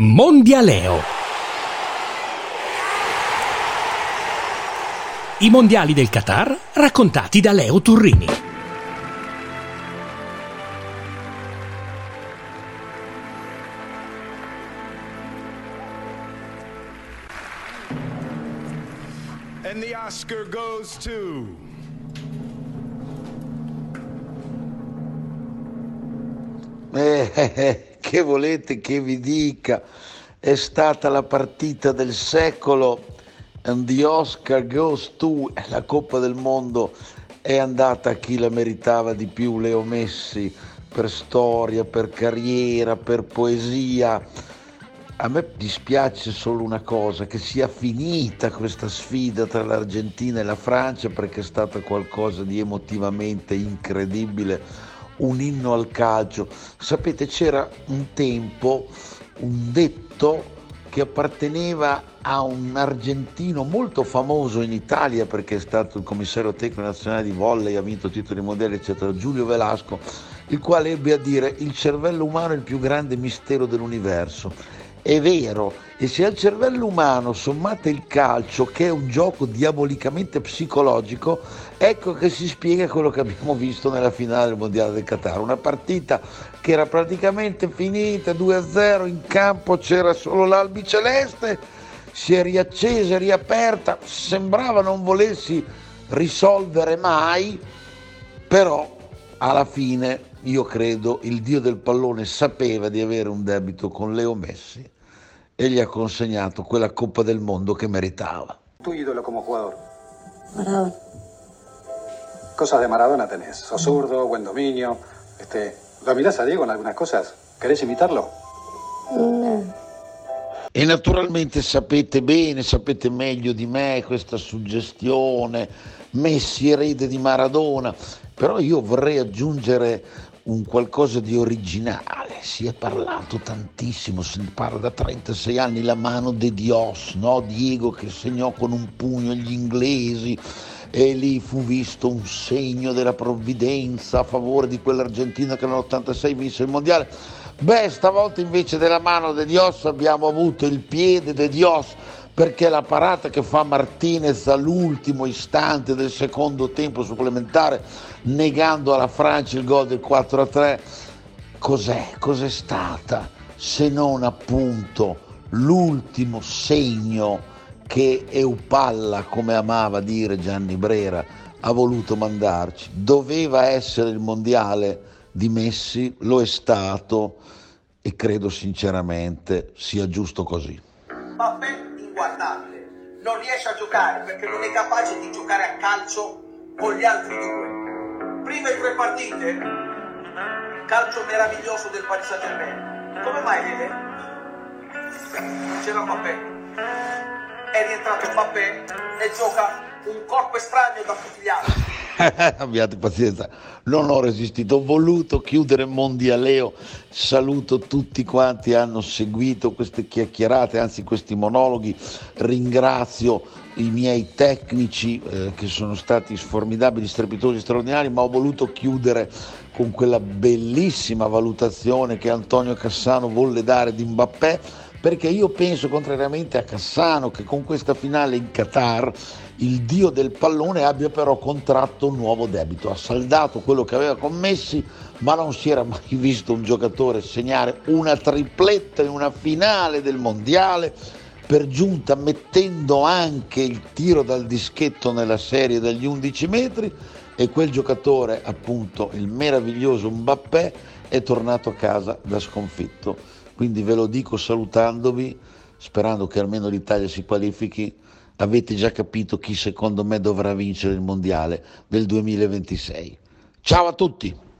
Mondialeo. I mondiali del Qatar raccontati da Leo Turrini. And the Oscar goes to Che volete che vi dica? È stata la partita del secolo and the Oscar goes to. La Coppa del Mondo è andata a chi la meritava di più, Leo Messi, per storia, per carriera, per poesia. A me dispiace solo una cosa, che sia finita questa sfida tra l'Argentina e la Francia, perché è stata qualcosa di emotivamente incredibile. Un inno al calcio. Sapete, c'era un tempo un detto che apparteneva a un argentino molto famoso in Italia, perché è stato il commissario tecnico nazionale di volley, ha vinto titoli mondiali eccetera, Giulio Velasco, il quale ebbe a dire: il cervello umano è il più grande mistero dell'universo. È vero, e se al cervello umano sommate il calcio, che è un gioco diabolicamente psicologico, ecco che si spiega quello che abbiamo visto nella finale del Mondiale del Qatar. Una partita che era praticamente finita, 2-0, in campo c'era solo l'albiceleste, si è riaccesa, riaperta, sembrava non volessi risolvere mai, però alla fine io credo il dio del pallone sapeva di avere un debito con Leo Messi e gli ha consegnato quella Coppa del Mondo che meritava. Tu ídolo come jugador? Maradona. Cosas de Maradona tenés, sos zurdo, buen dominio. ¿Lo mirás a Diego en algunas cosas? ¿Querés imitarlo? No. E naturalmente sapete bene, sapete meglio di me questa suggestione, Messi erede di Maradona, però io vorrei aggiungere un qualcosa di originale. Si è parlato tantissimo, si parla da 36 anni, la mano de Dios, no? Diego che segnò con un pugno gli inglesi e lì fu visto un segno della provvidenza a favore di quell'Argentina che nell'86 vinse il mondiale. Beh, stavolta invece della mano de Dios abbiamo avuto il piede de Dios, perché la parata che fa Martinez all'ultimo istante del secondo tempo supplementare, negando alla Francia il gol del 4-3, cos'è stata se non appunto l'ultimo segno che Eupalla, come amava dire Gianni Brera, ha voluto mandarci. Doveva essere il mondiale di Messi, lo è stato e credo sinceramente sia giusto così. Mbappé inguardabile, non riesce a giocare perché non è capace di giocare a calcio con gli altri due. Prima di tre partite, calcio meraviglioso del Paris Saint Germain. Come mai Lele? Non c'era Mbappé. È rientrato Mbappé e gioca un corpo estraneo da tutti gli altri. Abbiate pazienza, non ho resistito, ho voluto chiudere Mondialeo. Saluto tutti quanti hanno seguito queste chiacchierate, anzi questi monologhi. Ringrazio i miei tecnici che sono stati formidabili, strepitosi, straordinari, ma ho voluto chiudere con quella bellissima valutazione che Antonio Cassano volle dare di Mbappé, perché io penso, contrariamente a Cassano, che con questa finale in Qatar il dio del pallone abbia però contratto un nuovo debito. Ha saldato quello che aveva con Messi, ma non si era mai visto un giocatore segnare una tripletta in una finale del mondiale, per giunta mettendo anche il tiro dal dischetto nella serie dagli 11 metri, e quel giocatore, appunto il meraviglioso Mbappé, è tornato a casa da sconfitto. Quindi ve lo dico salutandovi, sperando che almeno l'Italia si qualifichi. Avete già capito chi secondo me dovrà vincere il mondiale del 2026. Ciao a tutti!